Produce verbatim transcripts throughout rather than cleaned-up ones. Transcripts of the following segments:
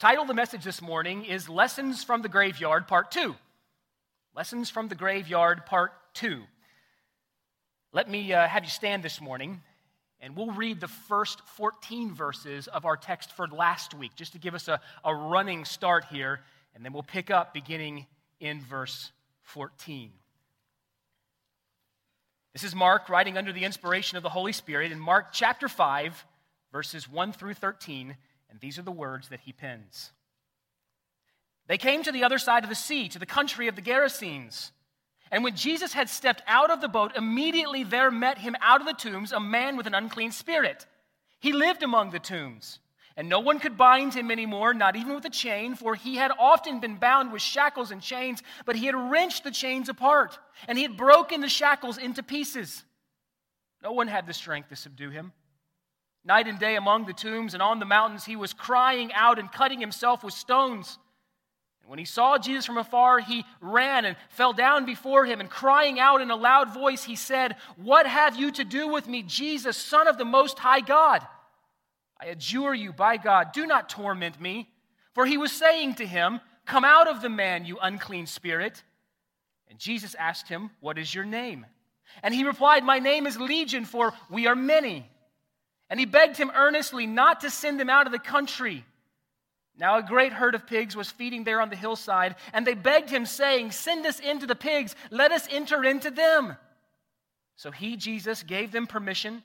The title of the message this morning is Lessons from the Graveyard, Part two. Lessons from the Graveyard, Part two. Let me uh, have you stand this morning, and we'll read the first fourteen verses of our text for last week, just to give us a, a running start here, and then we'll pick up beginning in verse fourteen. This is Mark writing under the inspiration of the Holy Spirit in Mark chapter five, verses one through thirteen, and these are the words that he pens. They came to the other side of the sea, to the country of the Gerasenes. And when Jesus had stepped out of the boat, immediately there met him out of the tombs a man with an unclean spirit. He lived among the tombs, and no one could bind him anymore, not even with a chain, for he had often been bound with shackles and chains, but he had wrenched the chains apart, and he had broken the shackles into pieces. No one had the strength to subdue him. Night and day among the tombs and on the mountains, he was crying out and cutting himself with stones. And when he saw Jesus from afar, he ran and fell down before him, and crying out in a loud voice, he said, "What have you to do with me, Jesus, Son of the Most High God? I adjure you by God, do not torment me." For he was saying to him, "Come out of the man, you unclean spirit." And Jesus asked him, "What is your name?" And he replied, "My name is Legion, for we are many." And he begged him earnestly not to send them out of the country. Now a great herd of pigs was feeding there on the hillside, and they begged him, saying, "Send us into the pigs, let us enter into them." So he, Jesus, gave them permission,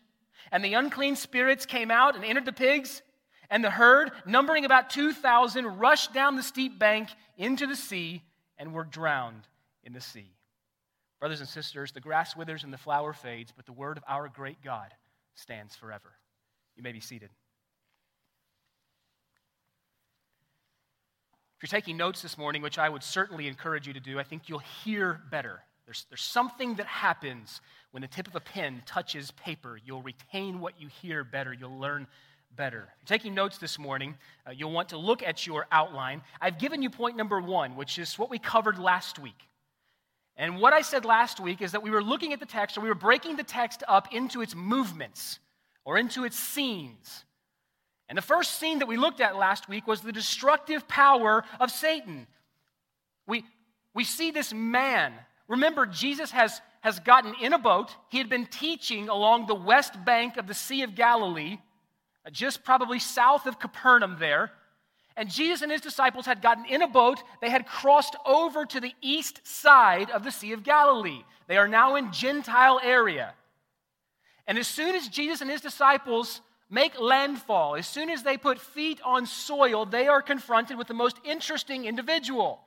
and the unclean spirits came out and entered the pigs, and the herd, numbering about two thousand, rushed down the steep bank into the sea and were drowned in the sea. Brothers and sisters, the grass withers and the flower fades, but the word of our great God stands forever. You may be seated. If you're taking notes this morning, which I would certainly encourage you to do, I think you'll hear better. There's, there's something that happens when the tip of a pen touches paper. You'll retain what you hear better. You'll learn better. If you're taking notes this morning, uh, you'll want to look at your outline. I've given you point number one, which is what we covered last week. And what I said last week is that we were looking at the text, or we were breaking the text up into its movements, or into its scenes. And the first scene that we looked at last week was the destructive power of Satan. We, we see this man. Remember, Jesus has, has gotten in a boat. He had been teaching along the west bank of the Sea of Galilee, just probably south of Capernaum there. And Jesus and his disciples had gotten in a boat. They had crossed over to the east side of the Sea of Galilee. They are now in Gentile area. And as soon as Jesus and his disciples make landfall, as soon as they put feet on soil, they are confronted with the most interesting individual.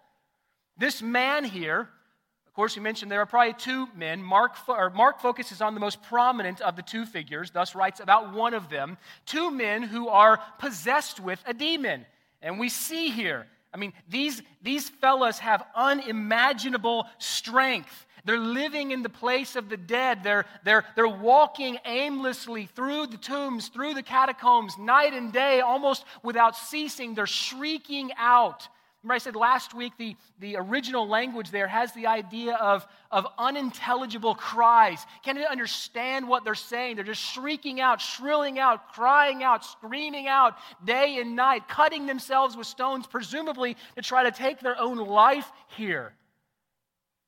This man here, of course, we mentioned there are probably two men. Mark, or Mark focuses on the most prominent of the two figures, thus writes about one of them. Two men who are possessed with a demon. And we see here, I mean, these, these fellas have unimaginable strength. They're living in the place of the dead. They're, they're, they're walking aimlessly through the tombs, through the catacombs, night and day, almost without ceasing. They're shrieking out. Remember I said last week, the, the original language there has the idea of, of unintelligible cries. Can't even understand what they're saying. They're just shrieking out, shrilling out, crying out, screaming out day and night, cutting themselves with stones, presumably to try to take their own life here.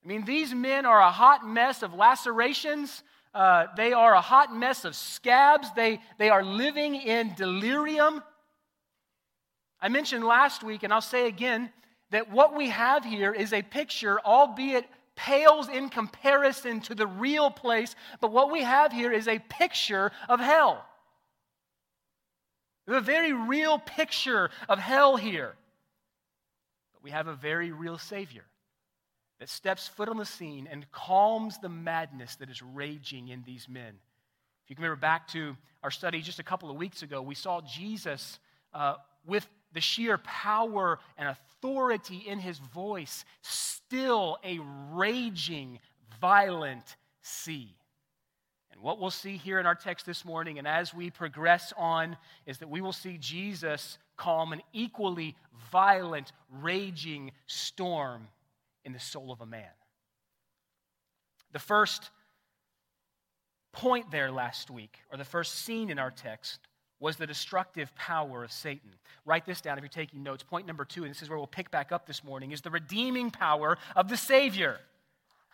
I mean, these men are a hot mess of lacerations. Uh, they are a hot mess of scabs. They, they are living in delirium. I mentioned last week, and I'll say again, that what we have here is a picture, albeit pales in comparison to the real place, but what we have here is a picture of hell. We have a very real picture of hell here. But we have a very real Savior that steps foot on the scene and calms the madness that is raging in these men. If you can remember back to our study just a couple of weeks ago, we saw Jesus uh, with the sheer power and authority in his voice, still a raging, violent sea. And what we'll see here in our text this morning, and as we progress on, is that we will see Jesus calm an equally violent, raging storm in the soul of a man. The first point there last week, or the first scene in our text, was the destructive power of Satan. Write this down if you're taking notes. Point number two, and this is where we'll pick back up this morning, is the redeeming power of the Savior.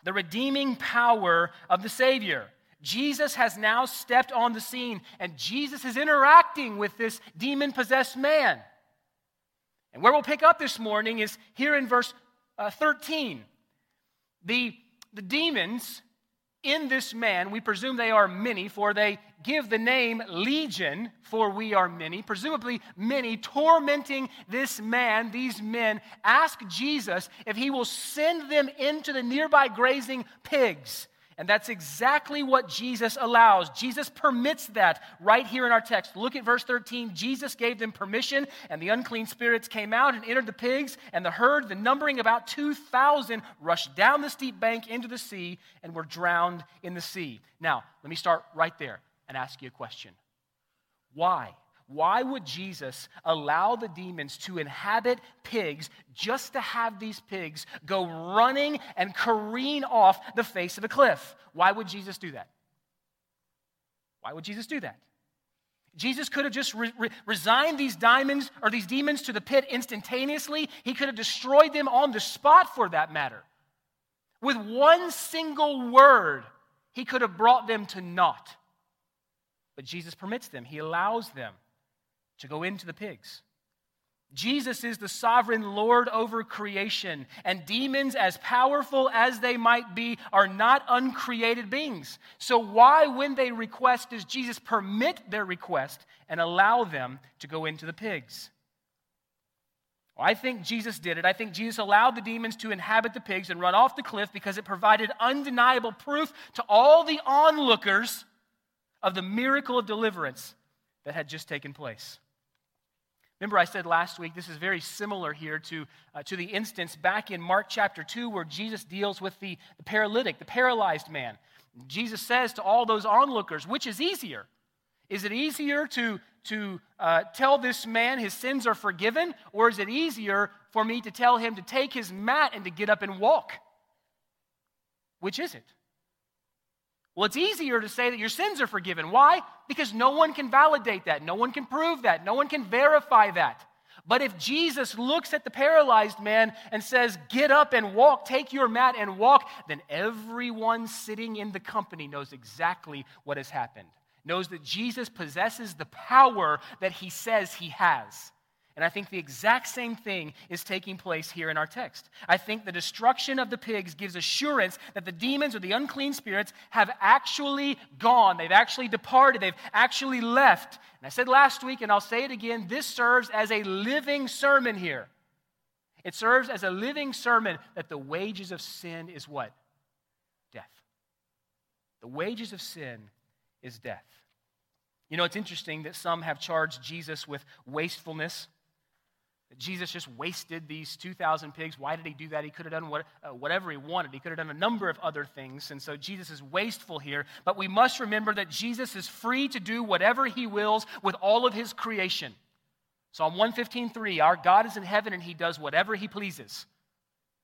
The redeeming power of the Savior. Jesus has now stepped on the scene, and Jesus is interacting with this demon-possessed man. And where we'll pick up this morning is here in verse uh, thirteen. The, the demons in this man, we presume they are many, for they give the name Legion, for we are many, presumably many, tormenting this man, these men, ask Jesus if he will send them into the nearby grazing pigs. And that's exactly what Jesus allows. Jesus permits that right here in our text. Look at verse thirteen. Jesus gave them permission, and the unclean spirits came out and entered the pigs, and the herd, the numbering about two thousand, rushed down the steep bank into the sea and were drowned in the sea. Now, let me start right there and ask you a question. Why? Why would Jesus allow the demons to inhabit pigs just to have these pigs go running and careen off the face of a cliff? Why would Jesus do that? Why would Jesus do that? Jesus could have just re- re- resigned these diamonds or these demons to the pit instantaneously. He could have destroyed them on the spot, for that matter. With one single word, he could have brought them to naught. But Jesus permits them. He allows them to go into the pigs. Jesus is the sovereign Lord over creation, and demons, as powerful as they might be, are not uncreated beings. So why, when they request, does Jesus permit their request and allow them to go into the pigs? Well, I think Jesus did it. I think Jesus allowed the demons to inhabit the pigs and run off the cliff because it provided undeniable proof to all the onlookers of the miracle of deliverance that had just taken place. Remember, I said last week, this is very similar here to, uh, to the instance back in Mark chapter two where Jesus deals with the, the paralytic, the paralyzed man. Jesus says to all those onlookers, which is easier? Is it easier to, to uh, tell this man his sins are forgiven, or is it easier for me to tell him to take his mat and to get up and walk? Which is it? Well, it's easier to say that your sins are forgiven. Why? Because no one can validate that. No one can prove that. No one can verify that. But if Jesus looks at the paralyzed man and says, get up and walk, take your mat and walk, then everyone sitting in the company knows exactly what has happened, knows that Jesus possesses the power that he says he has. And I think the exact same thing is taking place here in our text. I think the destruction of the pigs gives assurance that the demons or the unclean spirits have actually gone. They've actually departed. They've actually left. And I said last week, and I'll say it again, this serves as a living sermon here. It serves as a living sermon that the wages of sin is what? Death. The wages of sin is death. You know, it's interesting that some have charged Jesus with wastefulness. Jesus just wasted these two thousand pigs. Why did he do that? He could have done what, uh, whatever he wanted. He could have done a number of other things. And so Jesus is wasteful here. But we must remember that Jesus is free to do whatever he wills with all of his creation. Psalm one fifteen three, our God is in heaven and he does whatever he pleases.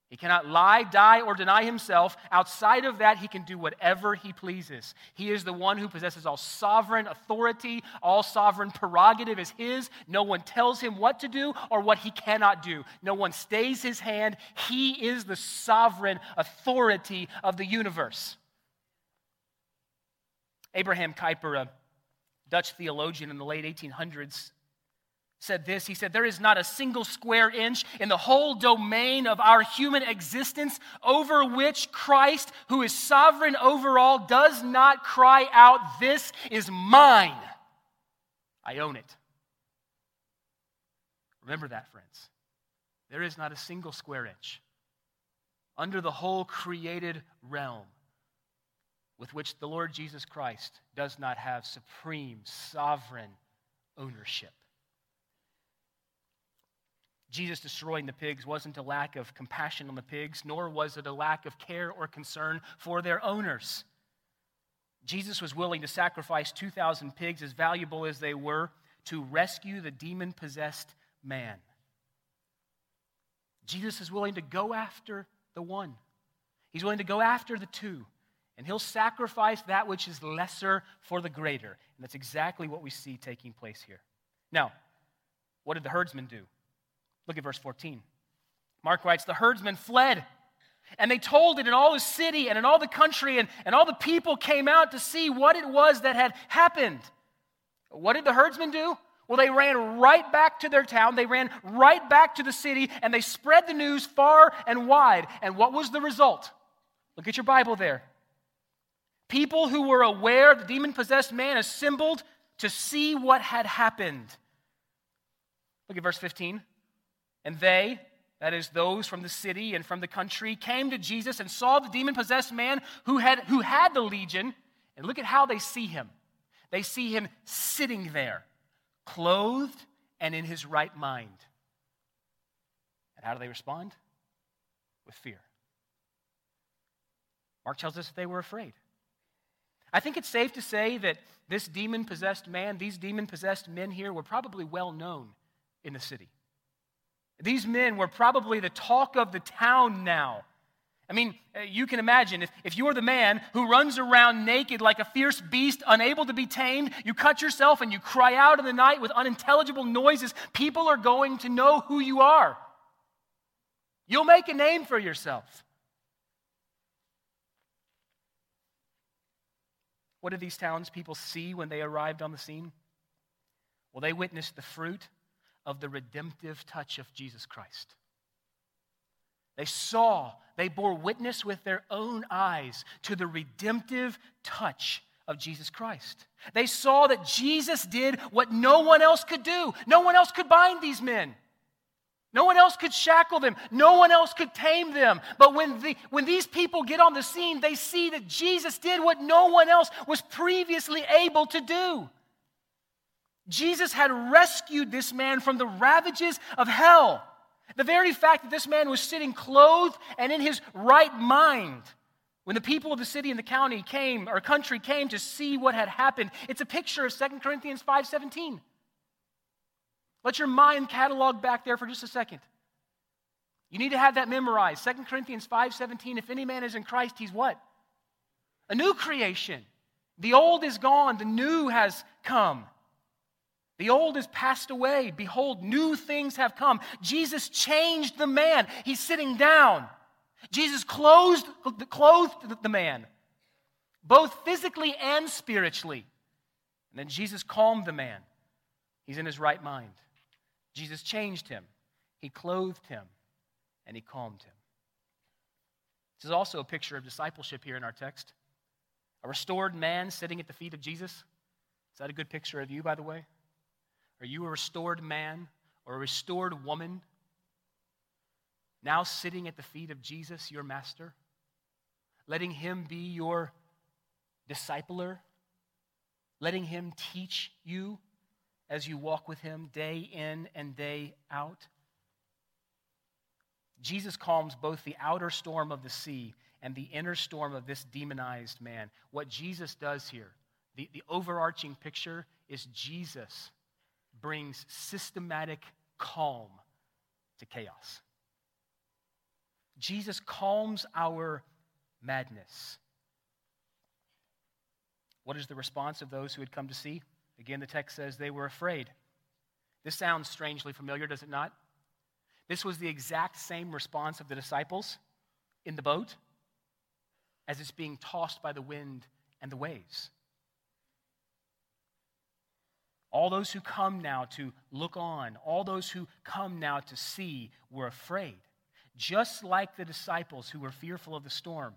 He cannot lie, die, or deny himself. Outside of that, he can do whatever he pleases. He is the one who possesses all sovereign authority. All sovereign prerogative is his. No one tells him what to do or what he cannot do. No one stays his hand. He is the sovereign authority of the universe. Abraham Kuyper, a Dutch theologian in the late eighteen hundreds, said this. He said, there is not a single square inch in the whole domain of our human existence over which Christ, who is sovereign over all, does not cry out, this is mine. I own it. Remember that, friends. There is not a single square inch under the whole created realm with which the Lord Jesus Christ does not have supreme, sovereign ownership. Jesus destroying the pigs wasn't a lack of compassion on the pigs, nor was it a lack of care or concern for their owners. Jesus was willing to sacrifice two thousand pigs, as valuable as they were, to rescue the demon-possessed man. Jesus is willing to go after the one. He's willing to go after the two. And he'll sacrifice that which is lesser for the greater. And that's exactly what we see taking place here. Now, what did the herdsmen do? Look at verse fourteen. Mark writes, the herdsmen fled, and they told it in all the city and in all the country, and, and all the people came out to see what it was that had happened. What did the herdsmen do? Well, they ran right back to their town. They ran right back to the city, and they spread the news far and wide. And what was the result? Look at your Bible there. People who were aware of the demon-possessed man assembled to see what had happened. Look at verse fifteen. And they, that is those from the city and from the country, came to Jesus and saw the demon-possessed man who had, who had the legion. And look at how they see him. They see him sitting there, clothed and in his right mind. And how do they respond? With fear. Mark tells us that they were afraid. I think it's safe to say that this demon-possessed man, these demon-possessed men here were probably well known in the city. These men were probably the talk of the town now. I mean, you can imagine, if, if you are the man who runs around naked like a fierce beast, unable to be tamed, you cut yourself and you cry out in the night with unintelligible noises, people are going to know who you are. You'll make a name for yourself. What did these townspeople see when they arrived on the scene? Well, they witnessed the fruit of the redemptive touch of Jesus Christ. They saw, they bore witness with their own eyes to the redemptive touch of Jesus Christ. They saw that Jesus did what no one else could do. No one else could bind these men. No one else could shackle them. No one else could tame them. But when, the, when these people get on the scene, they see that Jesus did what no one else was previously able to do. Jesus had rescued this man from the ravages of hell. The very fact that this man was sitting clothed and in his right mind when the people of the city and the county came, or country came to see what had happened, it's a picture of Second Corinthians five seventeen. Let your mind catalog back there for just a second. You need to have that memorized. Second Corinthians five seventeen, if any man is in Christ, he's what? A new creation. The old is gone, the new has come. The old is passed away. Behold, new things have come. Jesus changed the man. He's sitting down. Jesus clothed, clothed the man, both physically and spiritually. And then Jesus calmed the man. He's in his right mind. Jesus changed him. He clothed him, and he calmed him. This is also a picture of discipleship here in our text. A restored man sitting at the feet of Jesus. Is that a good picture of you, by the way? Are you a restored man or a restored woman now sitting at the feet of Jesus, your master, letting him be your discipler, letting him teach you as you walk with him day in and day out? Jesus calms both the outer storm of the sea and the inner storm of this demonized man. What Jesus does here, the, the overarching picture is Jesus brings systematic calm to chaos. Jesus calms our madness. What is the response of those who had come to see? Again, the text says they were afraid. This sounds strangely familiar, does it not? This was the exact same response of the disciples in the boat as it's being tossed by the wind and the waves. All those who come now to look on, all those who come now to see were afraid, just like the disciples who were fearful of the storm.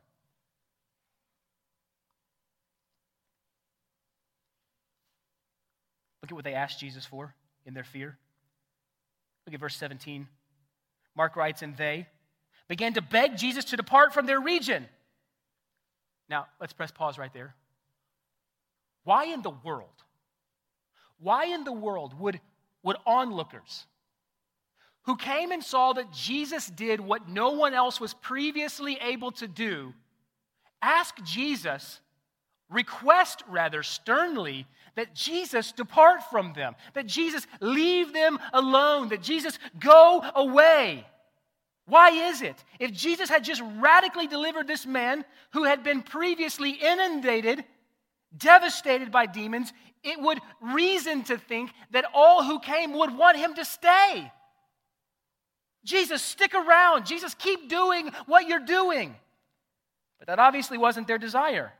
Look at what they asked Jesus for in their fear. Look at verse seventeen. Mark writes, and they began to beg Jesus to depart from their region. Now, let's press pause right there. Why in the world? Why in the world would, would onlookers who came and saw that Jesus did what no one else was previously able to do, ask Jesus, request rather sternly, that Jesus depart from them, that Jesus leave them alone, that Jesus go away? Why is it? If Jesus had just radically delivered this man who had been previously inundated, devastated by demons, it would reason to think that all who came would want him to stay. Jesus, stick around. Jesus, keep doing what you're doing. But that obviously wasn't their desire.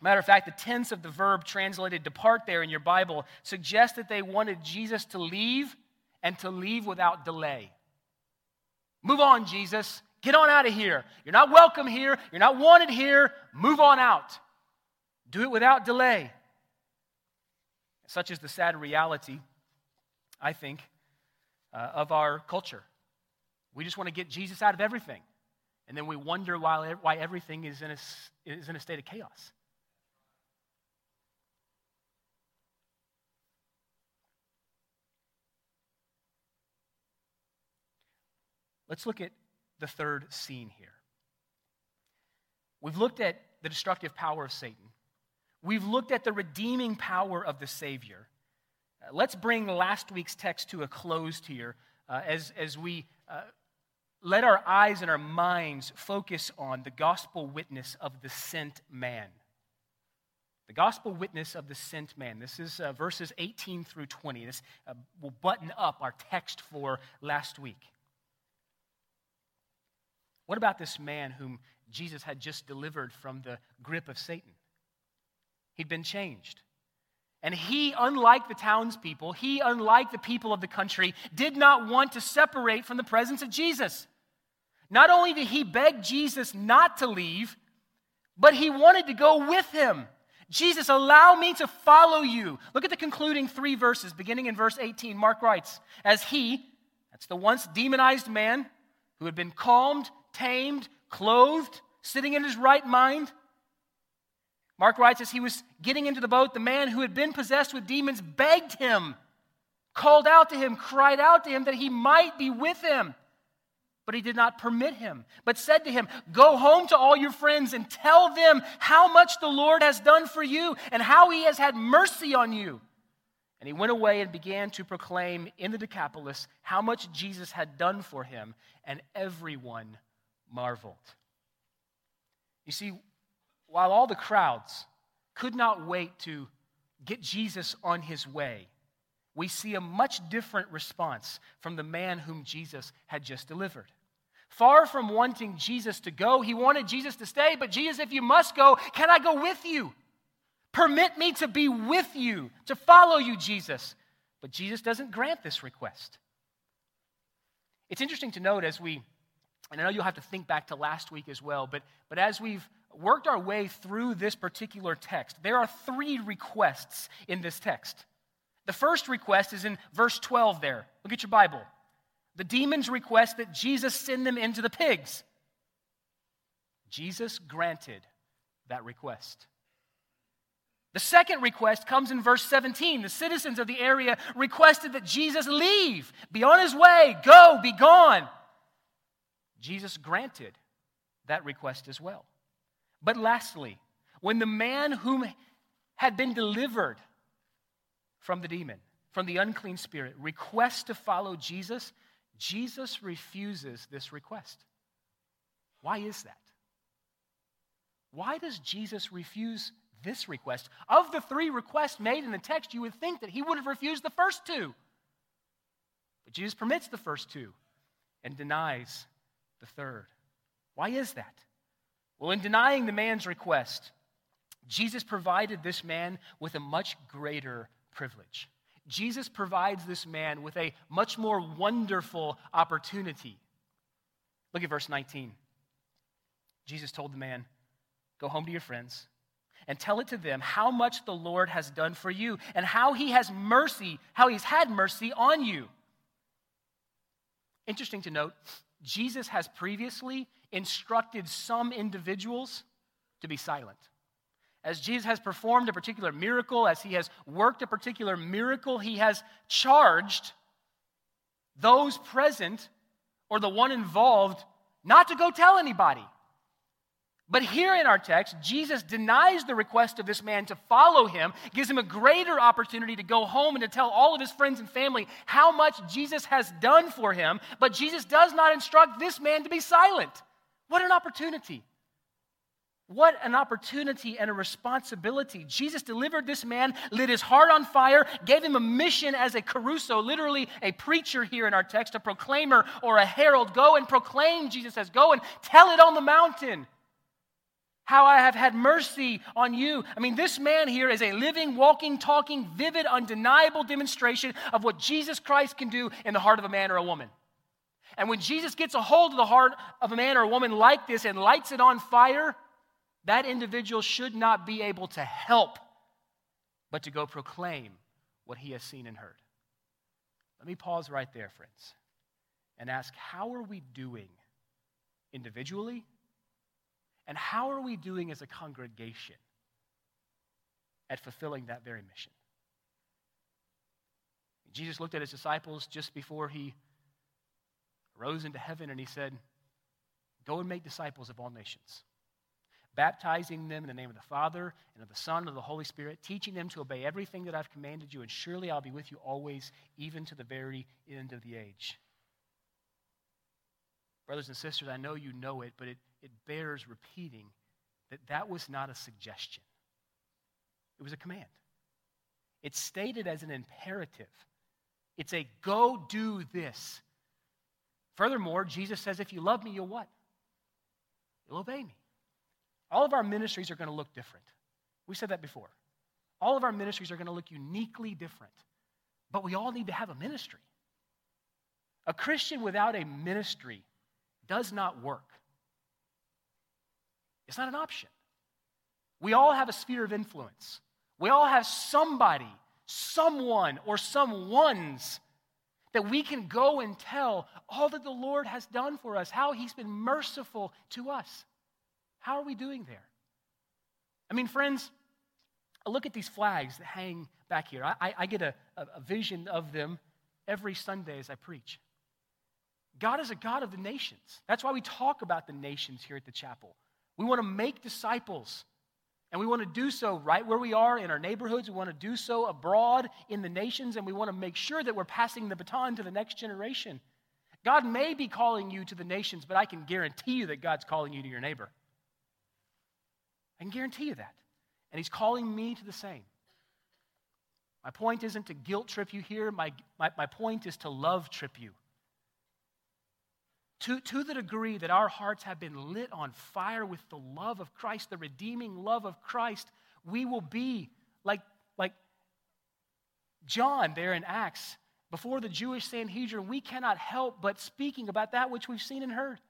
Matter of fact, the tense of the verb translated depart there in your Bible suggests that they wanted Jesus to leave and to leave without delay. Move on, Jesus. Get on out of here. You're not welcome here. You're not wanted here. Move on out. Do it without delay. Such is the sad reality, I think, uh, of our culture. We just want to get Jesus out of everything, and then we wonder why, why everything is in a, is in a state of chaos. Let's look at the third scene here. We've looked at the destructive power of Satan. We've looked at the redeeming power of the Savior. Uh, let's bring last week's text to a close here uh, as, as we uh, let our eyes and our minds focus on the gospel witness of the sent man. The gospel witness of the sent man. This is uh, verses eighteen through twenty. This uh, will button up our text for last week. What about this man whom Jesus had just delivered from the grip of Satan? He'd been changed. And he, unlike the townspeople, he, unlike the people of the country, did not want to separate from the presence of Jesus. Not only did he beg Jesus not to leave, but he wanted to go with him. Jesus, allow me to follow you. Look at the concluding three verses, beginning in verse eighteen. Mark writes, as he, that's the once demonized man who had been calmed, tamed, clothed, sitting in his right mind. Mark writes, as he was getting into the boat, the man who had been possessed with demons begged him, called out to him, cried out to him that he might be with him. But he did not permit him, but said to him, go home to all your friends and tell them how much the Lord has done for you and how he has had mercy on you. And he went away and began to proclaim in the Decapolis how much Jesus had done for him, and everyone marveled. You see, while all the crowds could not wait to get Jesus on his way, we see a much different response from the man whom Jesus had just delivered. Far from wanting Jesus to go, he wanted Jesus to stay, but Jesus, if you must go, can I go with you? Permit me to be with you, to follow you, Jesus. But Jesus doesn't grant this request. It's interesting to note as we And I know you'll have to think back to last week as well, but, but as we've worked our way through this particular text, there are three requests in this text. The first request is in verse twelve there. Look at your Bible. The demons request that Jesus send them into the pigs. Jesus granted that request. The second request comes in verse seventeen. The citizens of the area requested that Jesus leave, be on his way, go, be gone. Jesus granted that request as well. But lastly, when the man whom had been delivered from the demon, from the unclean spirit, requests to follow Jesus, Jesus refuses this request. Why is that? Why does Jesus refuse this request? Of the three requests made in the text, you would think that he would have refused the first two. But Jesus permits the first two and denies the third. Why is that? Well, in denying the man's request, Jesus provided this man with a much greater privilege. Jesus provides this man with a much more wonderful opportunity. Look at verse nineteen. Jesus told the man, go home to your friends and tell it to them how much the Lord has done for you and how he has mercy, how he's had mercy on you. Interesting to note, Jesus has previously instructed some individuals to be silent. As Jesus has performed a particular miracle, as he has worked a particular miracle, he has charged those present or the one involved not to go tell anybody. But here in our text, Jesus denies the request of this man to follow him, gives him a greater opportunity to go home and to tell all of his friends and family how much Jesus has done for him. But Jesus does not instruct this man to be silent. What an opportunity. What an opportunity and a responsibility. Jesus delivered this man, lit his heart on fire, gave him a mission as a caruso, literally a preacher here in our text, a proclaimer or a herald. Go and proclaim, Jesus says, go and tell it on the mountain. How I have had mercy on you. I mean, this man here is a living, walking, talking, vivid, undeniable demonstration of what Jesus Christ can do in the heart of a man or a woman. And when Jesus gets a hold of the heart of a man or a woman like this and lights it on fire, that individual should not be able to help, but to go proclaim what he has seen and heard. Let me pause right there, friends, and ask, how are we doing individually? And how are we doing as a congregation at fulfilling that very mission? Jesus looked at his disciples just before he rose into heaven and he said, go and make disciples of all nations, baptizing them in the name of the Father and of the Son and of the Holy Spirit, teaching them to obey everything that I've commanded you, and surely I'll be with you always, even to the very end of the age. Brothers and sisters, I know you know it, but it, it bears repeating that that was not a suggestion. It was a command. It's stated as an imperative. It's a go do this. Furthermore, Jesus says, if you love me, you'll what? You'll obey me. All of our ministries are going to look different. We said that before. All of our ministries are going to look uniquely different, but we all need to have a ministry. A Christian without a ministry does not work. It's not an option. We all have a sphere of influence. We all have somebody, someone, or someones that we can go and tell all that the Lord has done for us, how he's been merciful to us. How are we doing there? I mean, friends, look at these flags that hang back here. I, I, I get a, a vision of them every Sunday as I preach. God is a God of the nations. That's why we talk about the nations here at the chapel. We want to make disciples, and we want to do so right where we are in our neighborhoods. We want to do so abroad in the nations, and we want to make sure that we're passing the baton to the next generation. God may be calling you to the nations, but I can guarantee you that God's calling you to your neighbor. I can guarantee you that. And he's calling me to the same. My point isn't to guilt trip you here. My, my, my point is to love trip you. To, to the degree that our hearts have been lit on fire with the love of Christ, the redeeming love of Christ, we will be like, like John there in Acts before the Jewish Sanhedrin. We cannot help but speaking about that which we've seen and heard.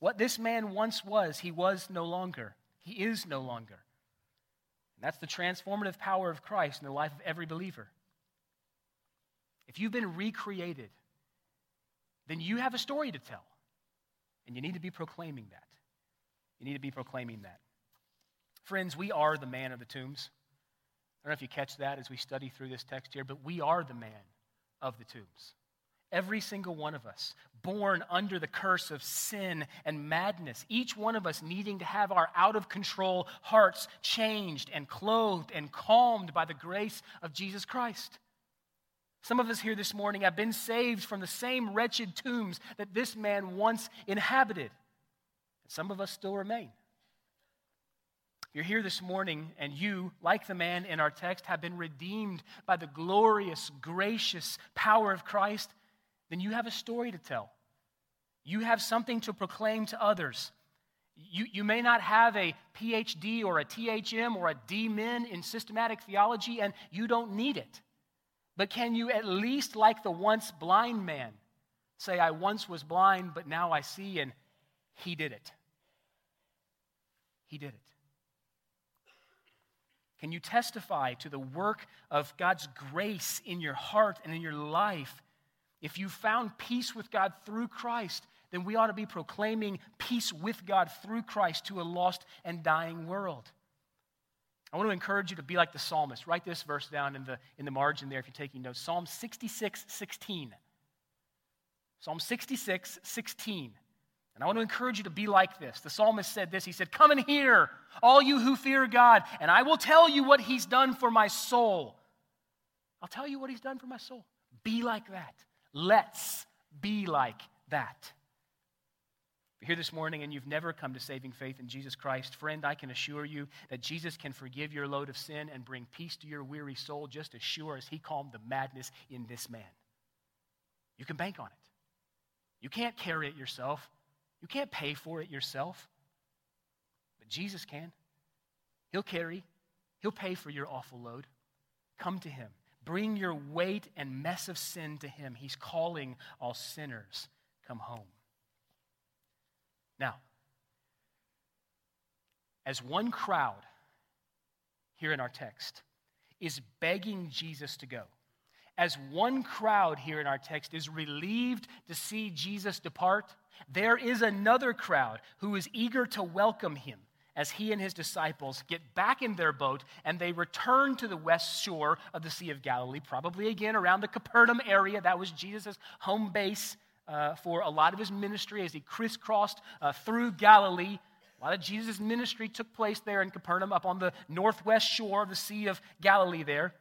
What this man once was, he was no longer. He is no longer. And that's the transformative power of Christ in the life of every believer. If you've been recreated, then you have a story to tell. And you need to be proclaiming that. You need to be proclaiming that. Friends, we are the man of the tombs. I don't know if you catch that as we study through this text here, but we are the man of the tombs. Every single one of us, born under the curse of sin and madness, each one of us needing to have our out-of-control hearts changed and clothed and calmed by the grace of Jesus Christ. Some of us here this morning have been saved from the same wretched tombs that this man once inhabited. Some of us still remain. You're here this morning, and you, like the man in our text, have been redeemed by the glorious, gracious power of Christ. Then you have a story to tell. You have something to proclaim to others. You, you may not have a P H D or a T H M or a D Min in systematic theology, and you don't need it. But can you at least, like the once blind man, say, I once was blind, but now I see, and he did it. He did it. Can you testify to the work of God's grace in your heart and in your life? If you found peace with God through Christ, then we ought to be proclaiming peace with God through Christ to a lost and dying world. I want to encourage you to be like the psalmist. Write this verse down in the, in the margin there if you're taking notes. Psalm sixty-six sixteen. Psalm sixty-six sixteen. And I want to encourage you to be like this. The psalmist said this. He said, "Come and hear, all you who fear God, and I will tell you what he's done for my soul." I'll tell you what he's done for my soul. Be like that. Let's be like that. If you're here this morning and you've never come to saving faith in Jesus Christ, friend, I can assure you that Jesus can forgive your load of sin and bring peace to your weary soul just as sure as he calmed the madness in this man. You can bank on it. You can't carry it yourself. You can't pay for it yourself. But Jesus can. He'll carry. He'll pay for your awful load. Come to him. Bring your weight and mess of sin to him. He's calling all sinners, come home. Now, as one crowd here in our text is begging Jesus to go, as one crowd here in our text is relieved to see Jesus depart, there is another crowd who is eager to welcome him as he and his disciples get back in their boat and they return to the west shore of the Sea of Galilee, probably again around the Capernaum area. That was Jesus' home base uh, for a lot of his ministry as he crisscrossed uh, through Galilee. A lot of Jesus' ministry took place there in Capernaum up on the northwest shore of the Sea of Galilee there.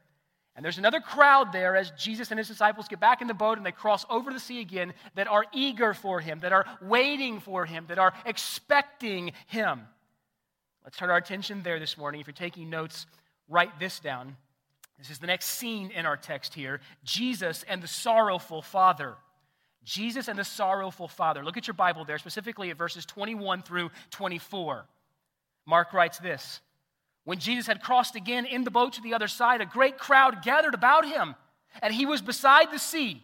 And there's another crowd there as Jesus and his disciples get back in the boat and they cross over the sea again that are eager for him, that are waiting for him, that are expecting him. Let's turn our attention there this morning. If you're taking notes, write this down. This is the next scene in our text here. Jesus and the sorrowful father. Jesus and the sorrowful father. Look at your Bible there, specifically at verses twenty-one through twenty-four. Mark writes this. When Jesus had crossed again in the boat to the other side, a great crowd gathered about him, and he was beside the sea.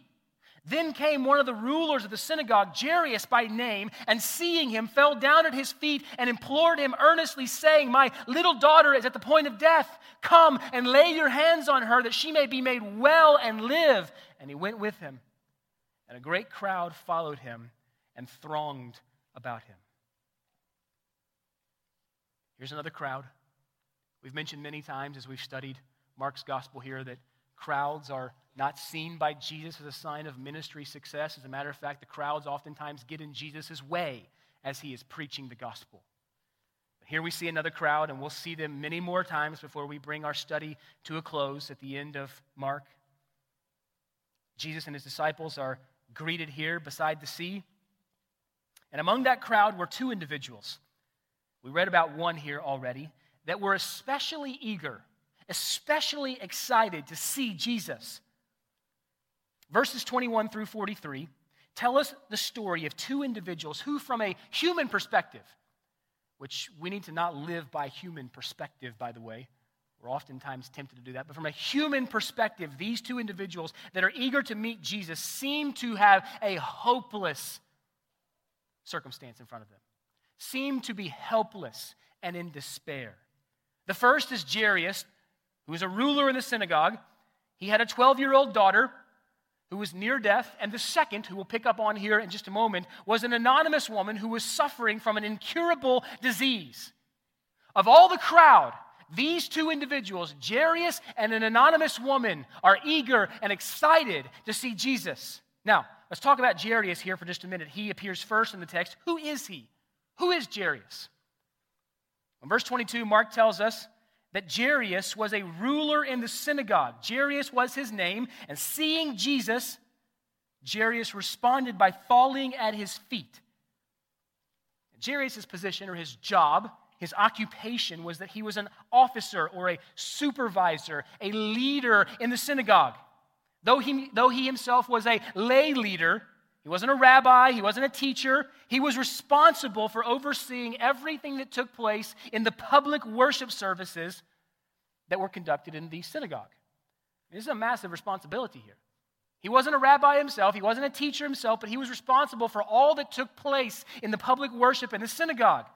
Then came one of the rulers of the synagogue, Jairus by name, and seeing him, fell down at his feet and implored him earnestly, saying, "My little daughter is at the point of death. Come and lay your hands on her that she may be made well and live." And he went with him. And a great crowd followed him and thronged about him. Here's another crowd. We've mentioned many times as we've studied Mark's gospel here that crowds are not seen by Jesus as a sign of ministry success. As a matter of fact, the crowds oftentimes get in Jesus' way as he is preaching the gospel. But here we see another crowd, and we'll see them many more times before we bring our study to a close at the end of Mark. Jesus and his disciples are greeted here beside the sea. And among that crowd were two individuals. We read about one here already that were especially eager, especially excited to see Jesus. Verses twenty-one through forty-three tell us the story of two individuals who, from a human perspective, which we need to not live by human perspective, by the way. We're oftentimes tempted to do that. But from a human perspective, these two individuals that are eager to meet Jesus seem to have a hopeless circumstance in front of them, seem to be helpless and in despair. The first is Jairus, who is a ruler in the synagogue. He had a twelve-year-old daughter who was near death, and the second, who we'll pick up on here in just a moment, was an anonymous woman who was suffering from an incurable disease. Of all the crowd, these two individuals, Jairus and an anonymous woman, are eager and excited to see Jesus. Now, let's talk about Jairus here for just a minute. He appears first in the text. Who is he? Who is Jairus? In verse twenty-two, Mark tells us that Jairus was a ruler in the synagogue. Jairus was his name, and seeing Jesus, Jairus responded by falling at his feet. Jairus' position, or his job, his occupation, was that he was an officer or a supervisor, a leader in the synagogue. Though he, though he himself was a lay leader, he wasn't a rabbi, he wasn't a teacher. He was responsible for overseeing everything that took place in the public worship services that were conducted in the synagogue. This is a massive responsibility here. He wasn't a rabbi himself, he wasn't a teacher himself, but he was responsible for all that took place in the public worship in the synagogue.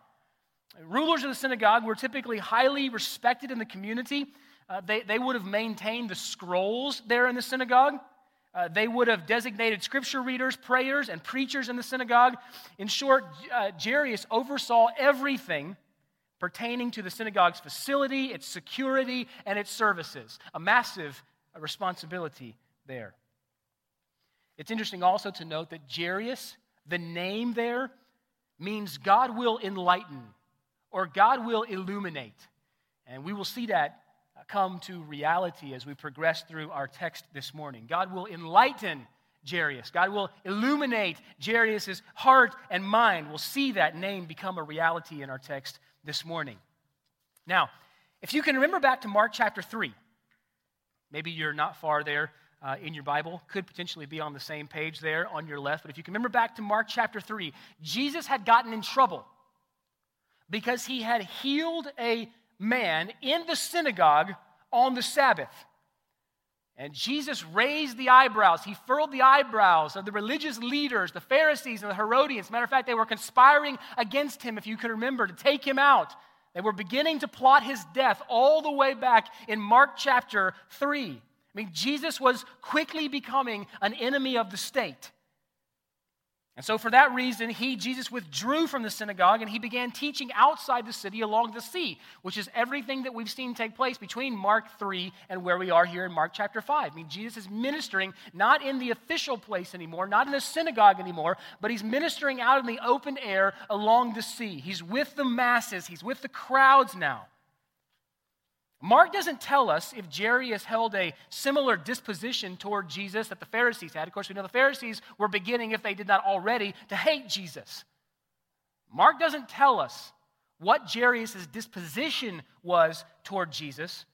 Rulers of the synagogue were typically highly respected in the community. Uh, they, they would have maintained the scrolls there in the synagogue. Uh, they would have designated scripture readers, prayers, and preachers in the synagogue. In short, uh, Jairus oversaw everything pertaining to the synagogue's facility, its security, and its services. A massive responsibility there. It's interesting also to note that Jairus, the name there, means God will enlighten or God will illuminate. And we will see that come to reality as we progress through our text this morning. God will enlighten Jairus. God will illuminate Jairus' heart and mind. We'll see that name become a reality in our text this morning. Now, if you can remember back to Mark chapter three, maybe you're not far there uh, in your Bible, could potentially be on the same page there on your left, but if you can remember back to Mark chapter three, Jesus had gotten in trouble because he had healed a man in the synagogue on the Sabbath. And Jesus raised the eyebrows. He furrowed the eyebrows of the religious leaders, the Pharisees and the Herodians. Matter of fact, they were conspiring against him, if you can remember, to take him out. They were beginning to plot his death all the way back in Mark chapter three. I mean, Jesus was quickly becoming an enemy of the state. And so for that reason, he, Jesus, withdrew from the synagogue and he began teaching outside the city along the sea, which is everything that we've seen take place between Mark three and where we are here in Mark chapter five. I mean, Jesus is ministering not in the official place anymore, not in the synagogue anymore, but he's ministering out in the open air along the sea. He's with the masses. He's with the crowds now. Mark doesn't tell us if Jairus held a similar disposition toward Jesus that the Pharisees had. Of course, we know the Pharisees were beginning, if they did not already, to hate Jesus. Mark doesn't tell us what Jairus' disposition was toward Jesus,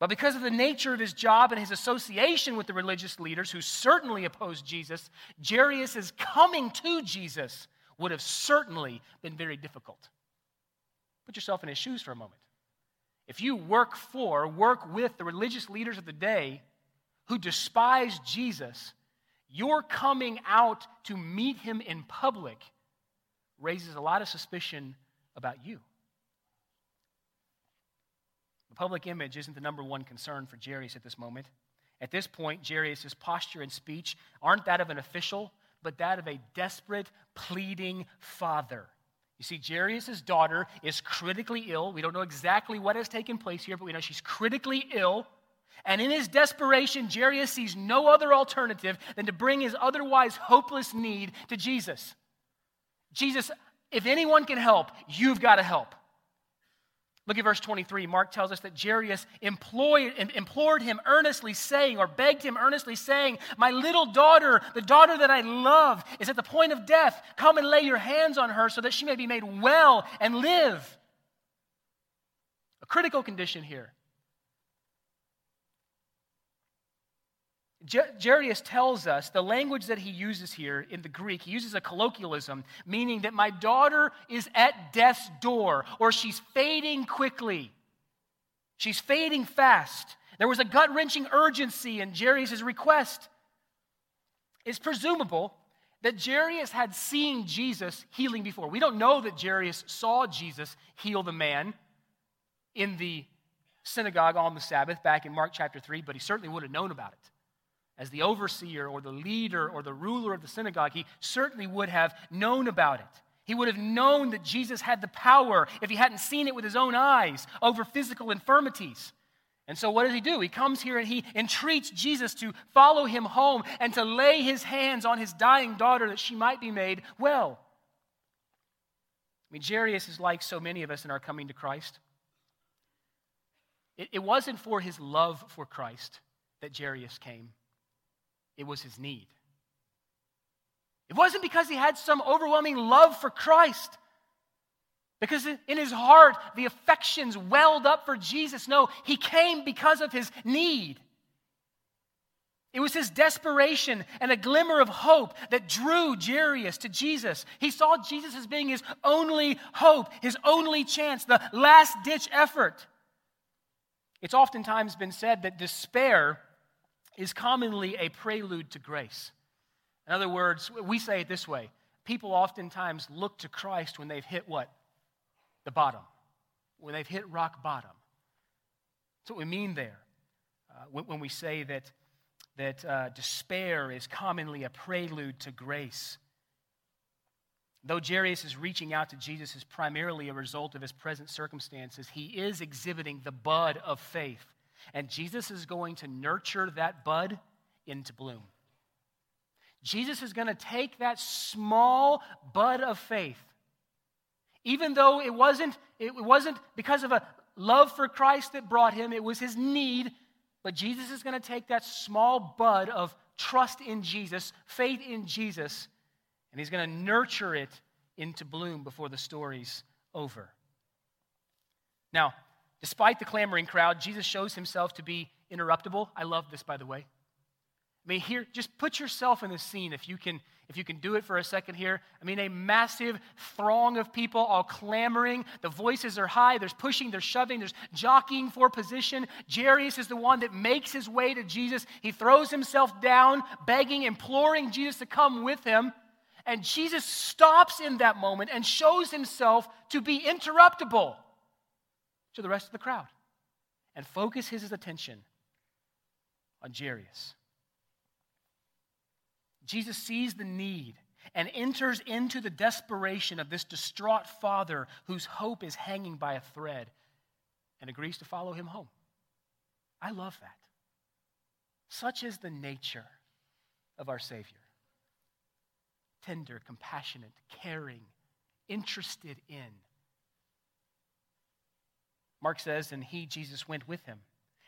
but because of the nature of his job and his association with the religious leaders who certainly opposed Jesus, Jairus' coming to Jesus would have certainly been very difficult. Put yourself in his shoes for a moment. If you work for, work with the religious leaders of the day who despise Jesus, your coming out to meet him in public raises a lot of suspicion about you. The public image isn't the number one concern for Jairus at this moment. At this point, Jairus' posture and speech aren't that of an official, but that of a desperate, pleading father. You see, Jairus' daughter is critically ill. We don't know exactly what has taken place here, but we know she's critically ill. And in his desperation, Jairus sees no other alternative than to bring his otherwise hopeless need to Jesus. Jesus, if anyone can help, you've got to help. Look at verse twenty-three. Mark tells us that Jairus employed, implored him earnestly saying, or begged him earnestly saying, "My little daughter, the daughter that I love, is at the point of death. Come and lay your hands on her so that she may be made well and live." A critical condition here. Jairus tells us the language that he uses here in the Greek, he uses a colloquialism, meaning that my daughter is at death's door, or she's fading quickly. She's fading fast. There was a gut-wrenching urgency in Jairus' request. It's presumable that Jairus had seen Jesus healing before. We don't know that Jairus saw Jesus heal the man in the synagogue on the Sabbath back in Mark chapter three, but he certainly would have known about it. As the overseer or the leader or the ruler of the synagogue, he certainly would have known about it. He would have known that Jesus had the power, if he hadn't seen it with his own eyes, over physical infirmities. And so what does he do? He comes here and he entreats Jesus to follow him home and to lay his hands on his dying daughter that she might be made well. I mean, Jairus is like so many of us in our coming to Christ. It, it wasn't for his love for Christ that Jairus came. It was his need. It wasn't because he had some overwhelming love for Christ, because in his heart, the affections welled up for Jesus. No, he came because of his need. It was his desperation and a glimmer of hope that drew Jairus to Jesus. He saw Jesus as being his only hope, his only chance, the last-ditch effort. It's oftentimes been said that despair is commonly a prelude to grace. In other words, we say it this way. People oftentimes look to Christ when they've hit what? The bottom. When they've hit rock bottom. That's what we mean there uh, when, when we say that, that uh, despair is commonly a prelude to grace. Though Jairus is reaching out to Jesus is primarily a result of his present circumstances, he is exhibiting the bud of faith. And Jesus is going to nurture that bud into bloom. Jesus is going to take that small bud of faith, even though it wasn't, it wasn't because of a love for Christ that brought him, it was his need, but Jesus is going to take that small bud of trust in Jesus, faith in Jesus, and he's going to nurture it into bloom before the story's over. Now, despite the clamoring crowd, Jesus shows himself to be interruptible. I love this, by the way. I mean, here, just put yourself in the scene if you can if you can do it for a second here. I mean, a massive throng of people all clamoring. The voices are high. There's pushing, there's shoving, there's jockeying for position. Jairus is the one that makes his way to Jesus. He throws himself down, begging, imploring Jesus to come with him. And Jesus stops in that moment and shows himself to be interruptible to the rest of the crowd and focus his attention on Jairus. Jesus sees the need and enters into the desperation of this distraught father whose hope is hanging by a thread and agrees to follow him home. I love that. Such is the nature of our Savior. Tender, compassionate, caring, interested in. Mark says, and he, Jesus, went with him.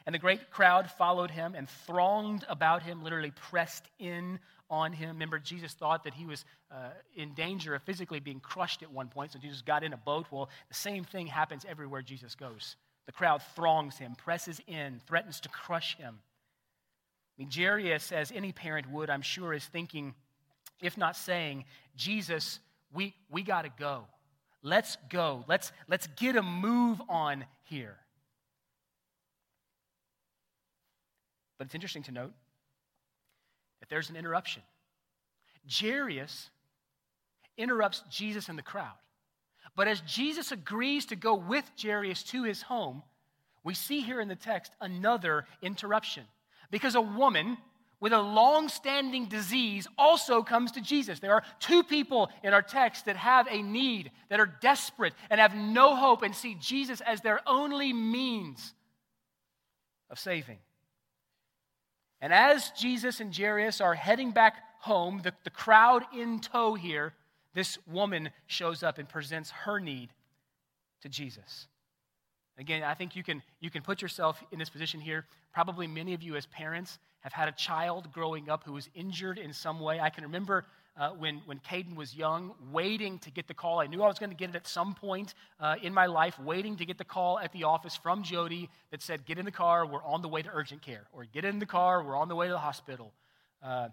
And the great crowd followed him and thronged about him, literally pressed in on him. Remember, Jesus thought that he was uh, in danger of physically being crushed at one point, so Jesus got in a boat. Well, the same thing happens everywhere Jesus goes. The crowd throngs him, presses in, threatens to crush him. I mean, Jairus, as any parent would, I'm sure, is thinking, if not saying, Jesus, we we got to go. Let's go. Let's, let's get a move on here. But it's interesting to note that there's an interruption. Jairus interrupts Jesus and the crowd. But as Jesus agrees to go with Jairus to his home, we see here in the text another interruption. Because a woman with a long-standing disease also comes to Jesus. There are two people in our text that have a need, that are desperate and have no hope and see Jesus as their only means of saving. And as Jesus and Jairus are heading back home, the, the crowd in tow here, this woman shows up and presents her need to Jesus. Again, I think you can, you can put yourself in this position here. Probably many of you as parents have had a child growing up who was injured in some way. I can remember uh, when, when Caden was young, waiting to get the call. I knew I was going to get it at some point uh, in my life, waiting to get the call at the office from Jody that said, get in the car, we're on the way to urgent care. Or get in the car, we're on the way to the hospital. Uh,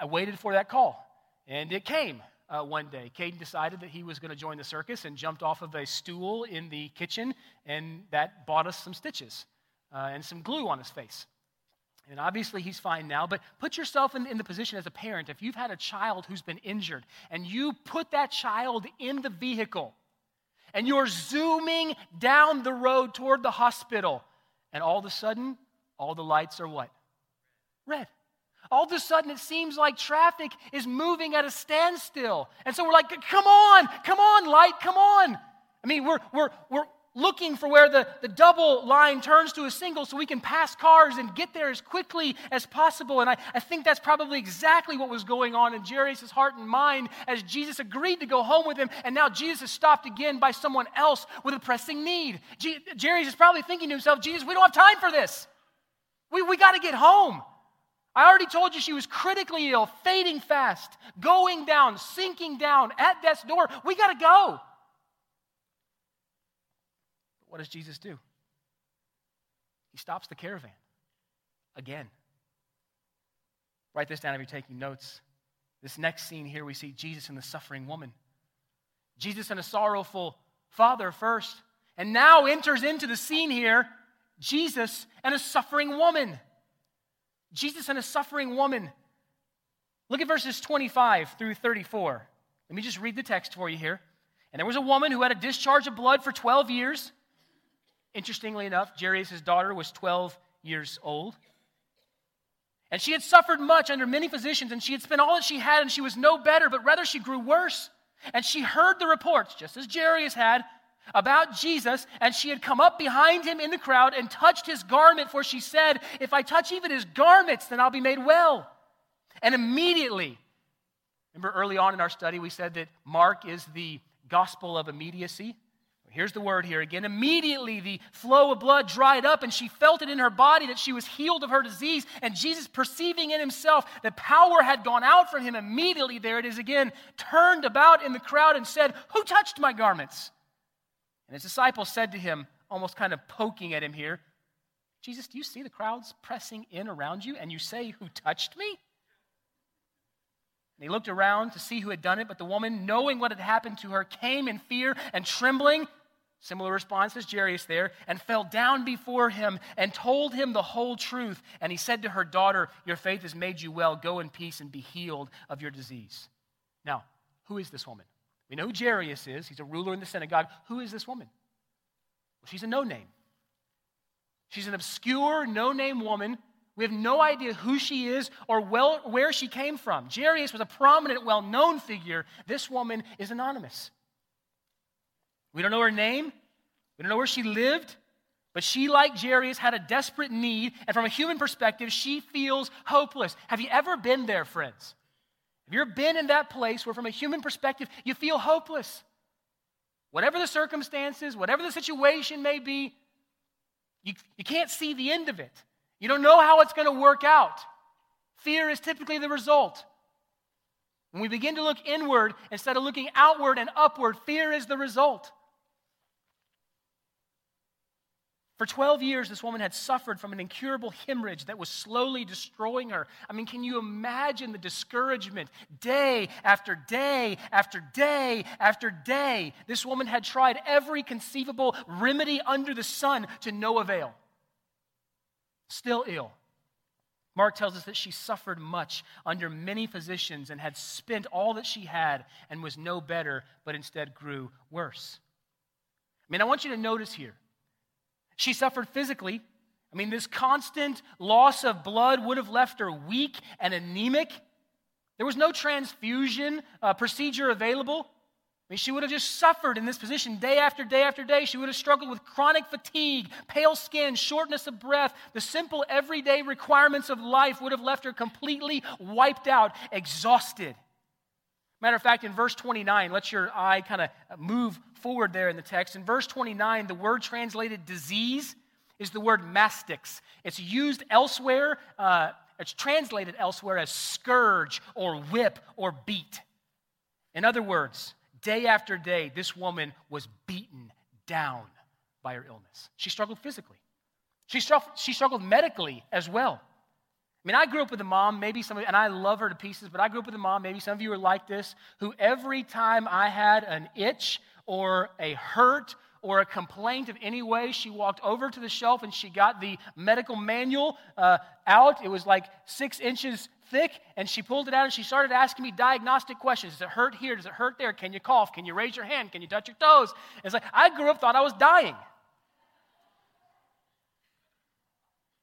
I waited for that call, and it came. Uh, one day, Caden decided that he was going to join the circus and jumped off of a stool in the kitchen, and that bought us some stitches uh, and some glue on his face. And obviously he's fine now, but put yourself in, in the position as a parent. If you've had a child who's been injured and you put that child in the vehicle and you're zooming down the road toward the hospital, and all of a sudden, all the lights are what? Red. All of a sudden, it seems like traffic is moving at a standstill. And so we're like, come on, come on, light, come on. I mean, we're we're we're looking for where the, the double line turns to a single so we can pass cars and get there as quickly as possible. And I, I think that's probably exactly what was going on in Jairus' heart and mind as Jesus agreed to go home with him. And now Jesus is stopped again by someone else with a pressing need. G- Jairus is probably thinking to himself, Jesus, we don't have time for this. We we got to get home. I already told you she was critically ill, fading fast, going down, sinking down, at death's door. We got to go. But what does Jesus do? He stops the caravan again. Write this down if you're taking notes. This next scene here, we see Jesus and the suffering woman. Jesus and a sorrowful father first, and now enters into the scene here, Jesus and a suffering woman. Jesus and a suffering woman. Look at verses twenty-five through thirty-four. Let me just read the text for you here. And there was a woman who had a discharge of blood for twelve years. Interestingly enough, Jairus' daughter was twelve years old. And she had suffered much under many physicians, and she had spent all that she had, and she was no better, but rather she grew worse. And she heard the reports, just as Jairus had, about Jesus, and she had come up behind him in the crowd and touched his garment, for she said, if I touch even his garments, then I'll be made well. And immediately Remember early on in our study, we said that Mark is the gospel of immediacy. Here's the word here again. Immediately the flow of blood dried up, and she felt it in her body that she was healed of her disease. And Jesus, perceiving in himself that power had gone out from him, immediately, there it is again, turned about in the crowd and said, "Who touched my garments?" And his disciples said to him, almost kind of poking at him here, "Jesus, do you see the crowds pressing in around you, and you say, 'Who touched me?'" And he looked around to see who had done it, but the woman, knowing what had happened to her, came in fear and trembling, similar response as Jairus there, and fell down before him and told him the whole truth. And he said to her, "Daughter, your faith has made you well. Go in peace and be healed of your disease." Now, who is this woman? We know who Jairus is. He's a ruler in the synagogue. Who is this woman? Well, she's a no-name. She's an obscure, no-name woman. We have no idea who she is or well, where she came from. Jairus was a prominent, well-known figure. This woman is anonymous. We don't know her name. We don't know where she lived. But she, like Jairus, had a desperate need. And from a human perspective, she feels hopeless. Have you ever been there, friends? Have you ever been in that place where, from a human perspective, you feel hopeless? Whatever the circumstances, whatever the situation may be, you, you can't see the end of it. You don't know how it's going to work out. Fear is typically the result. When we begin to look inward instead of looking outward and upward, fear is the result. For twelve years, this woman had suffered from an incurable hemorrhage that was slowly destroying her. I mean, can you imagine the discouragement? Day after day after day after day, this woman had tried every conceivable remedy under the sun to no avail. Still ill. Mark tells us that she suffered much under many physicians and had spent all that she had and was no better, but instead grew worse. I mean, I want you to notice here, she suffered physically. I mean, this constant loss of blood would have left her weak and anemic. There was no transfusion uh, procedure available. I mean, she would have just suffered in this position day after day after day. She would have struggled with chronic fatigue, pale skin, shortness of breath. The simple everyday requirements of life would have left her completely wiped out, exhausted. Matter of fact, in verse twenty-nine, let your eye kind of move forward there in the text. In verse twenty-nine, the word translated disease is the word mastix. It's used elsewhere, uh, it's translated elsewhere as scourge or whip or beat. In other words, day after day, this woman was beaten down by her illness. She struggled physically. She struggled, she struggled medically as well. I mean, I grew up with a mom, maybe some of you, and I love her to pieces, but I grew up with a mom, maybe some of you are like this, who every time I had an itch or a hurt or a complaint of any way, she walked over to the shelf and she got the medical manual uh, out. It was like six inches thick, and she pulled it out and she started asking me diagnostic questions. Does it hurt here? Does it hurt there? Can you cough? Can you raise your hand? Can you touch your toes? And it's like, I grew up, thought I was dying.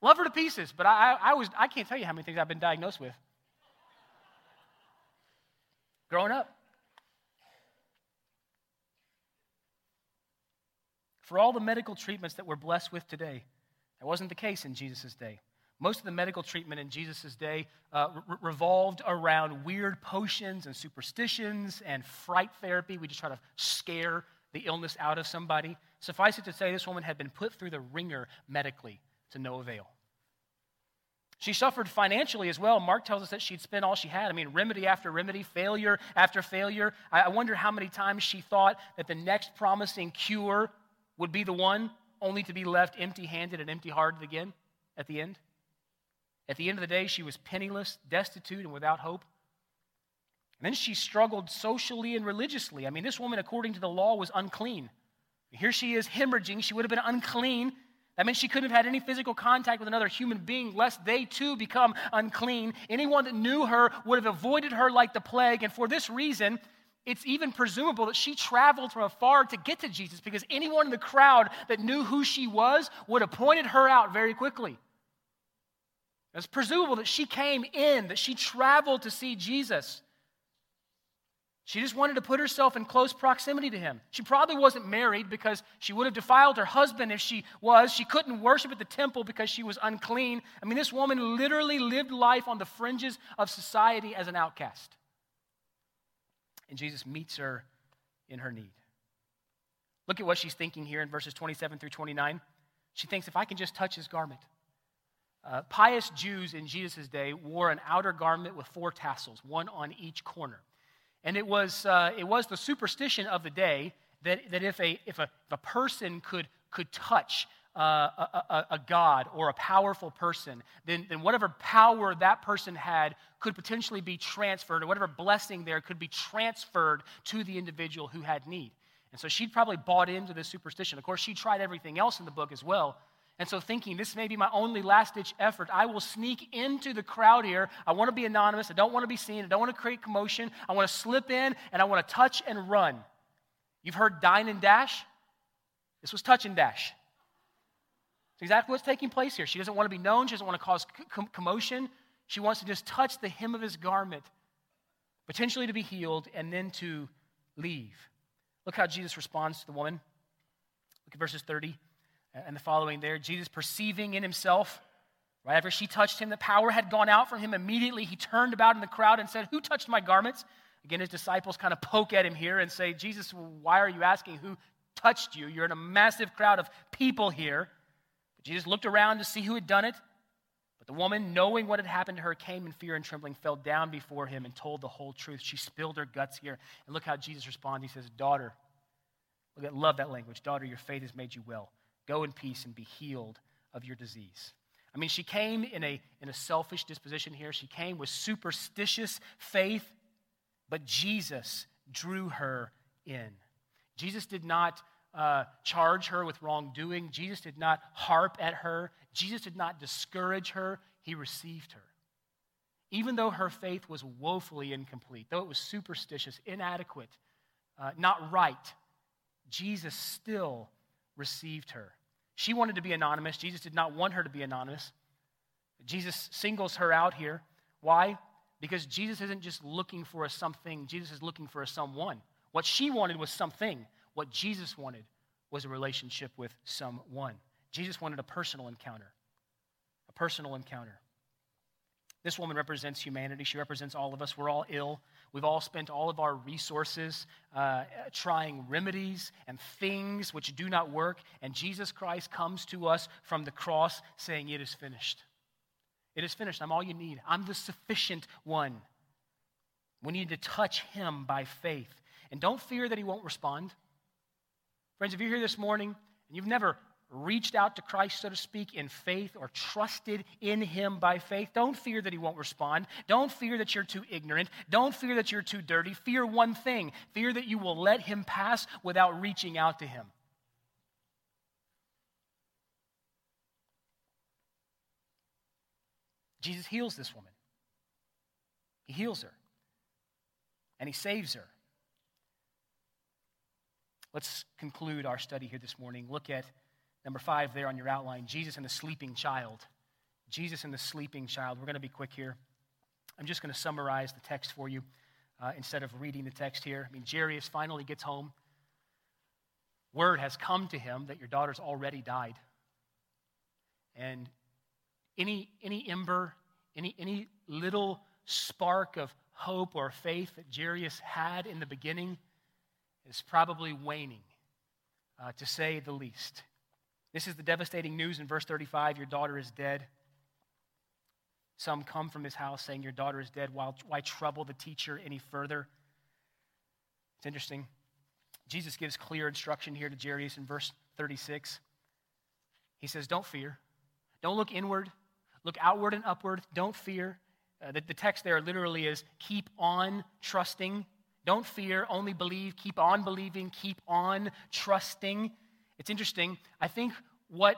Love her to pieces, but I, I, was, I can't tell you how many things I've been diagnosed with. Growing up. For all the medical treatments that we're blessed with today, that wasn't the case in Jesus' day. Most of the medical treatment in Jesus' day uh, re- revolved around weird potions and superstitions and fright therapy. We just try to scare the illness out of somebody. Suffice it to say, this woman had been put through the ringer medically to no avail. She suffered financially as well. Mark tells us that she'd spent all she had. I mean, remedy after remedy, failure after failure. I, I wonder how many times she thought that the next promising cure would be the one, only to be left empty-handed and empty-hearted again at the end. At the end of the day, she was penniless, destitute, and without hope. And then she struggled socially and religiously. I mean, this woman, according to the law, was unclean. Here she is hemorrhaging. She would have been unclean. That means she couldn't have had any physical contact with another human being, lest they too become unclean. Anyone that knew her would have avoided her like the plague. And for this reason, it's even presumable that she traveled from afar to get to Jesus, because anyone in the crowd that knew who she was would have pointed her out very quickly. It's presumable that she came in, that she traveled to see Jesus. She just wanted to put herself in close proximity to him. She probably wasn't married, because she would have defiled her husband if she was. She couldn't worship at the temple because she was unclean. I mean, this woman literally lived life on the fringes of society as an outcast. and Jesus meets her in her need. Look at what she's thinking here in verses twenty-seven through twenty-nine. She thinks, if I can just touch his garment. Uh, pious Jews in Jesus' day wore an outer garment with four tassels, one on each corner. And it was uh, it was the superstition of the day that, that if a if a if a person could could touch uh, a, a, a god or a powerful person, then then whatever power that person had could potentially be transferred, or whatever blessing there could be transferred to the individual who had need. And so she'd probably bought into this superstition. Of course, she tried everything else in the book as well. And so thinking, this may be my only last-ditch effort. I will sneak into the crowd here. I want to be anonymous. I don't want to be seen. I don't want to create commotion. I want to slip in, and I want to touch and run. You've heard dine and dash? This was touch and dash. It's exactly what's taking place here. She doesn't want to be known. She doesn't want to cause com- commotion. She wants to just touch the hem of his garment, potentially to be healed, and then to leave. Look how Jesus responds to the woman. Look at verses thirty and the following there. Jesus, perceiving in himself, right after she touched him, the power had gone out from him. Immediately he turned about in the crowd and said, who touched my garments? Again, his disciples kind of poke at him here and say, Jesus, why are you asking who touched you? You're in a massive crowd of people here. But Jesus looked around to see who had done it. But the woman, knowing what had happened to her, came in fear and trembling, fell down before him and told the whole truth. She spilled her guts here. And look how Jesus responds. He says, daughter, look at, love that language. Daughter, your faith has made you well. Go in peace and be healed of your disease. I mean, she came in a, in a selfish disposition here. She came with superstitious faith, but Jesus drew her in. Jesus did not Uh, charge her with wrongdoing. Jesus did not harp at her. Jesus did not discourage her. He received her. Even though her faith was woefully incomplete, though it was superstitious, inadequate, uh, not right, Jesus still received her. She wanted to be anonymous. Jesus did not want her to be anonymous. Jesus singles her out here. Why? Because Jesus isn't just looking for a something. Jesus is looking for a someone. What she wanted was something. What Jesus wanted was a relationship with someone. Jesus wanted a personal encounter, a personal encounter. This woman represents humanity. She represents all of us. We're all ill. We've all spent all of our resources uh, trying remedies and things which do not work. And Jesus Christ comes to us from the cross saying, it is finished. It is finished. I'm all you need. I'm the sufficient one. We need to touch him by faith. And don't fear that he won't respond. Friends, if you're here this morning and you've never reached out to Christ, so to speak, in faith or trusted in him by faith, don't fear that he won't respond. Don't fear that you're too ignorant. Don't fear that you're too dirty. Fear one thing. Fear that you will let him pass without reaching out to him. Jesus heals this woman. He heals her. And he saves her. Let's conclude our study here this morning. Look at number five there on your outline, Jesus and the sleeping child. Jesus and the sleeping child. We're going to be quick here. I'm just going to summarize the text for you uh, instead of reading the text here. I mean, Jairus finally gets home. Word has come to him that your daughter's already died. And any any ember, any any little spark of hope or faith that Jairus had in the beginning is probably waning, uh, to say the least. This is the devastating news in verse thirty-five, your daughter is dead. Some come from his house saying, your daughter is dead. Why, why trouble the teacher any further? It's interesting. Jesus gives clear instruction here to Jairus in verse thirty-six. He says, don't fear. Don't look inward. Look outward and upward. Don't fear. Uh, the, the text there literally is, keep on trusting. Don't fear, only believe, keep on believing, keep on trusting. It's interesting. I think what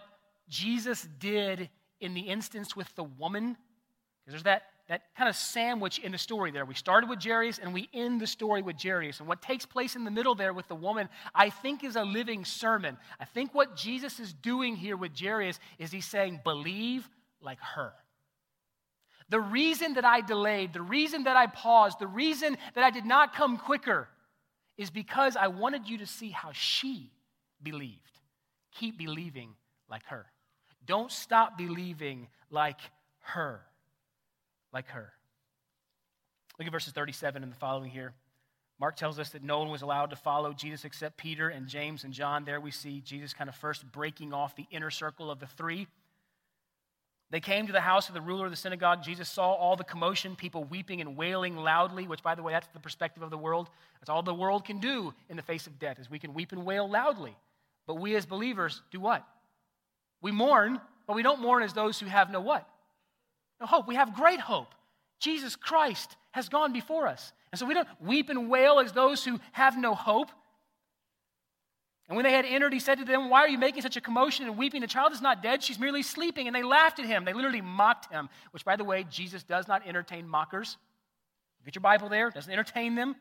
Jesus did in the instance with the woman, because there's that, that kind of sandwich in the story there. We started with Jairus and we end the story with Jairus. And what takes place in the middle there with the woman, I think, is a living sermon. I think what Jesus is doing here with Jairus is he's saying, believe like her. The reason that I delayed, the reason that I paused, the reason that I did not come quicker is because I wanted you to see how she believed. Keep believing like her. Don't stop believing like her, like her. Look at verses thirty-seven and the following here. Mark tells us that no one was allowed to follow Jesus except Peter and James and John. There we see Jesus kind of first breaking off the inner circle of the three. They came to the house of the ruler of the synagogue. Jesus saw all the commotion, people weeping and wailing loudly, which, by the way, that's the perspective of the world. That's all the world can do in the face of death, is we can weep and wail loudly. But we as believers do what? We mourn, but we don't mourn as those who have no what? No hope. We have great hope. Jesus Christ has gone before us. And so we don't weep and wail as those who have no hope. And when they had entered, he said to them, "Why are you making such a commotion and weeping? The child is not dead, she's merely sleeping." And they laughed at him. They literally mocked him, which, by the way, Jesus does not entertain mockers. Get your Bible there. Doesn't entertain them.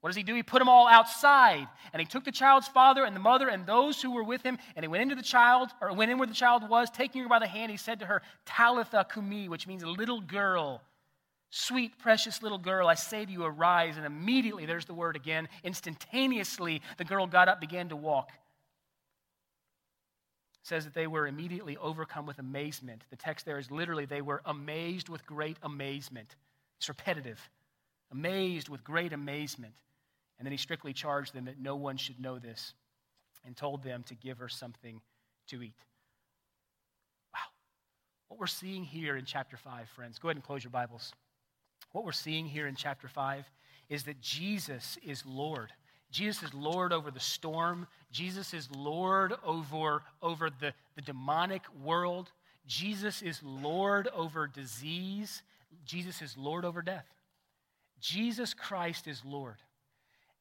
What does he do? He put them all outside. And he took the child's father and the mother and those who were with him, and he went into the child, or went in where the child was, taking her by the hand. He said to her, "Talitha kumi," which means little girl. "Sweet, precious little girl, I say to you, arise." And immediately, there's the word again, instantaneously, the girl got up, began to walk. It says that they were immediately overcome with amazement. The text there is literally, they were amazed with great amazement. It's repetitive. Amazed with great amazement. And then he strictly charged them that no one should know this and told them to give her something to eat. Wow. What we're seeing here in chapter five, friends, go ahead and close your Bibles. What we're seeing here in chapter five is that Jesus is Lord. Jesus is Lord over the storm. Jesus is Lord over, over the, the demonic world. Jesus is Lord over disease. Jesus is Lord over death. Jesus Christ is Lord.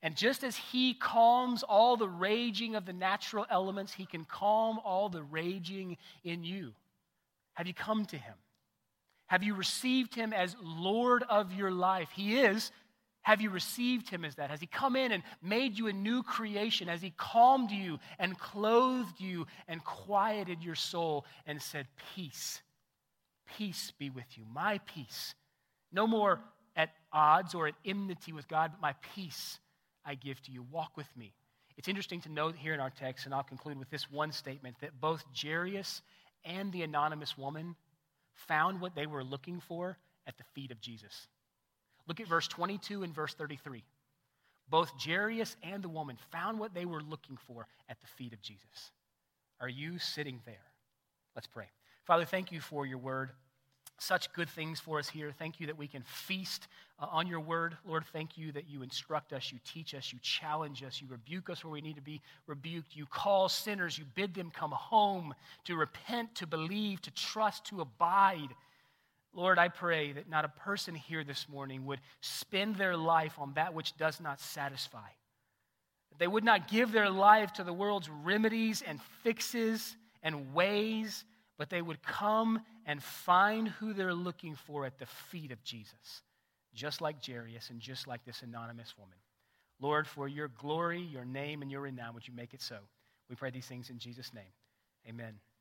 And just as he calms all the raging of the natural elements, he can calm all the raging in you. Have you come to him? Have you received him as Lord of your life? He is. Have you received him as that? Has he come in and made you a new creation? Has he calmed you and clothed you and quieted your soul and said, "Peace, peace be with you, my peace. No more at odds or at enmity with God, but my peace I give to you. Walk with me." It's interesting to note here in our text, and I'll conclude with this one statement, that both Jairus and the anonymous woman found what they were looking for at the feet of Jesus. Look at verse twenty-two and verse thirty-three. Both Jairus and the woman found what they were looking for at the feet of Jesus. Are you sitting there? Let's pray. Father, thank you for your word. Such good things for us here. Thank you that we can feast uh, on your word. Lord, thank you that you instruct us, you teach us, you challenge us, you rebuke us where we need to be rebuked. You call sinners, you bid them come home to repent, to believe, to trust, to abide. Lord, I pray that not a person here this morning would spend their life on that which does not satisfy. That they would not give their life to the world's remedies and fixes and ways, but they would come and find who they're looking for at the feet of Jesus, just like Jairus and just like this anonymous woman. Lord, for your glory, your name, and your renown, would you make it so? We pray these things in Jesus' name. Amen.